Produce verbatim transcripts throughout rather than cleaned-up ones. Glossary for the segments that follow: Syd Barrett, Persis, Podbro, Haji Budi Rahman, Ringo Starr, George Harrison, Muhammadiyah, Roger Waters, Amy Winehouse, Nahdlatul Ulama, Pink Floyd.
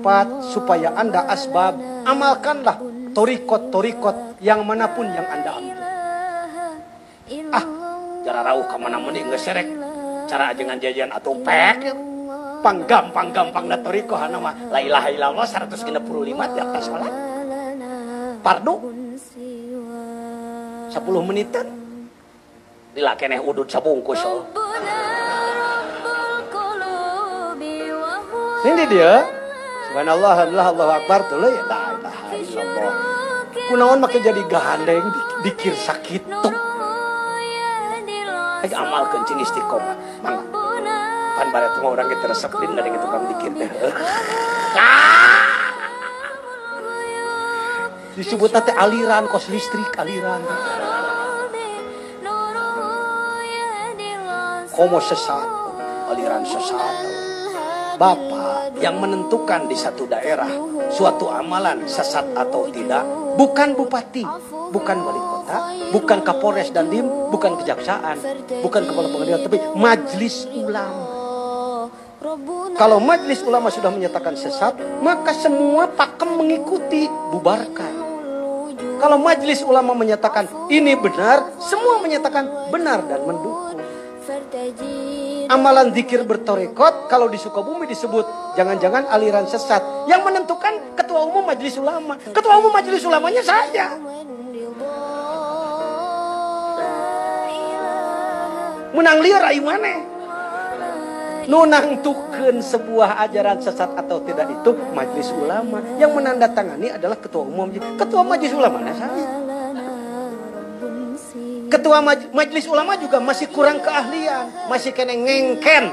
privat supaya Anda asbab, amalkanlah torikot-torikot yang manapun yang Anda ambil. Ah, cara rauh kemana mending ngeserek, cara ajengan jajan atau pek, panggam panggam pang torikoh nama la ilaha illallah seratus enam puluh lima di atas sholat, pardu, sepuluh menitan, dilakeneh udut sabungkus. Ini dia, subhanallah, alhamdulillah, Allahu akbar, tuh ya, la ilaha illallah. Kunaon make jadi gandeng dikir sakit tuh. Ayo amal kencing istiqomah, mana? Pan barat semua orang kita resep din dari kita tukang dikir deh. Disebut nanti aliran kos listrik aliran. Komo sesat, aliran sesat. Bapak yang menentukan di satu daerah suatu amalan sesat atau tidak, bukan bupati, bukan wali kota, bukan kapolres dan dim, bukan kejaksaan, bukan kepala pengadilan, tapi majelis ulama. Kalau majelis ulama sudah menyatakan sesat, maka semua pakem mengikuti, bubarkan. Kalau majelis ulama menyatakan ini benar, semua menyatakan benar dan mendukung. Amalan zikir bertorikot kalau di Sukabumi disebut jangan-jangan aliran sesat. Yang menentukan ketua umum majelis ulama. Ketua umum majelis ulamanya saya. Menang liar ayu maneh. Nu nangtukeun sebuah ajaran sesat atau tidak itu majelis ulama. Yang menandatangani adalah ketua umum. Ketua majelis ulama saya. Ketua maj majelis ulama juga masih kurang keahlian, masih kena ngengken.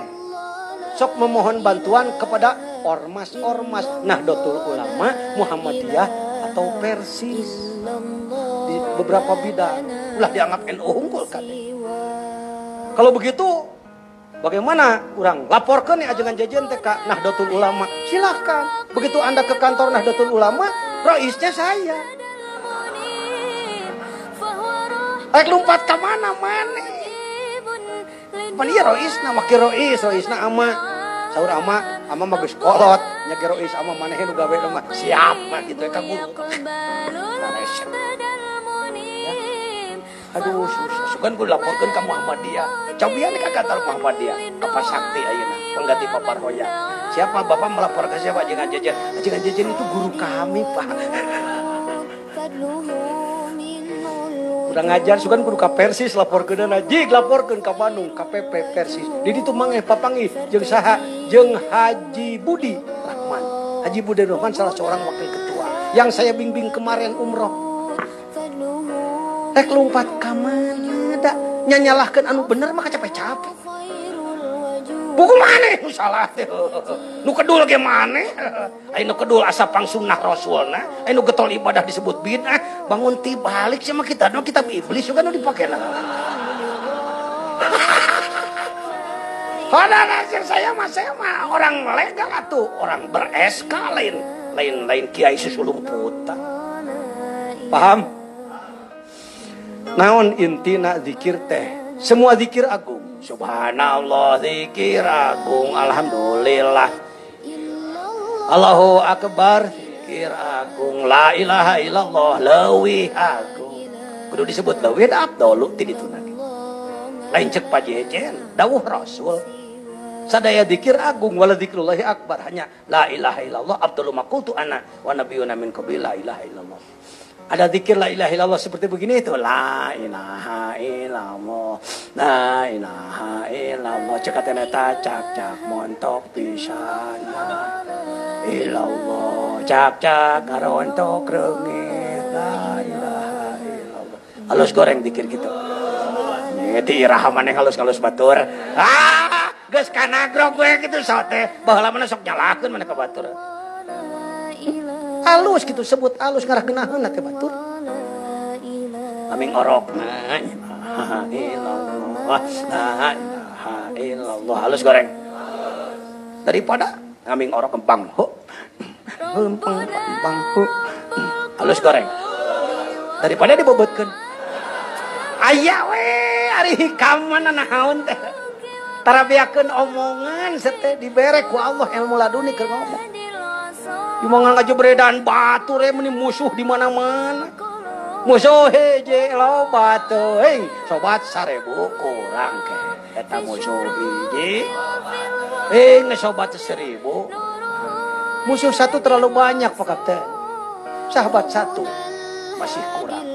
Sok memohon bantuan kepada ormas-ormas Nahdlatul Ulama, Muhammadiyah atau Persis di beberapa bidang. Ulah dianggap N U unggul kan. Kalau begitu, bagaimana orang laporkan nih ajengan jajan teh ka Nahdlatul Ulama? Silakan. Begitu Anda ke kantor Nahdlatul Ulama, raisnya saya. Rek lompat ke mana mana? Pan iya roisna, maki rois, roisna ama, sahur ama, ama magus kolot, nyaki rois ama mana henu gawe nama siap mah gitu ya kamu. Aduh susah, sukan gue laporkan ke Muhammadiyah. Cobian ke kantor Muhammadiyah, apa sakti ayeuna, pengganti papar hoya. Siapa bapak melapor ke siapa ajengan jajan? Ajengan jajan itu guru kami pak. Udah ngajar, sukan kudu ka Persis laporkeun jig laporkeun ka Bandung K P P Persis. Jadi tuh mangeh papangi jeung saha jeung Haji Budi Rahman. Haji Budi Rahman salah seorang wakil ketua yang saya bimbing kemarin umroh. Rek lompat ka mana da nyanyalahkeun anu bener mah capek-capek. Buku maneh nu salah teh. Nu kedul ge maneh. Ai nu kedul asa pangsunnah rasulna, ai nu getol ibadah disebut bid'ah. Bangun tibalik sama kita, no kitab iblis juga no dipakai lah. Pada nasir saya mas saya mah orang legal atuh, orang ber-S K lain, lain lain kiai sesulung puta. Paham? Naon intina zikir teh, semua zikir agung. Subhanallah zikir agung, alhamdulillah. Allahu akbar. Zikir agung, la ilaha illallah, leuwih agung. Kudu disebut leuwih abdolu ti ditu nage. Lain cek pajecen, dawuh Rasul. Sadaya zikir agung wala zikrullahi akbar, hanya la ilaha illallah abdulu maqultu ana wa nabiyuna min qabli la ilaha illallah. Ada zikir la ilaha illallah seperti begini itu la ilaha illallah, la ilaha illallah cek katena ta cak cak montok pisan. Ilallah cak-cak karontok reungit la ilaha illallah. Halus goreng dikir gitu. Nyeti iraha maneh halus-halus batur. Ah, geus kanagrog we kitu sote. Baheula mana sok nyalakeun maneh ka batur. Halus gitu sebut halus ngarah geunaheunna teh batur. Aming orok na ilallah la ilaha illallah. Halus goreng. Daripada aming orok kembang ho. Lempeng bangku halus goreng daripada dibobotkeun aya we ari hikaman naon teh tarabiakeun omongan sete dibere ku Allah ilmu laduni keur ngomong Cuma ngajak beredan batu re meni musuh di mana-mana. Musuh heje lo batu. Hei, sobat seribu kurang ke. Eta musuh hiji. Hei, sobat seribu. Musuh satu terlalu banyak, Pak Kapten. Sahabat satu masih kurang.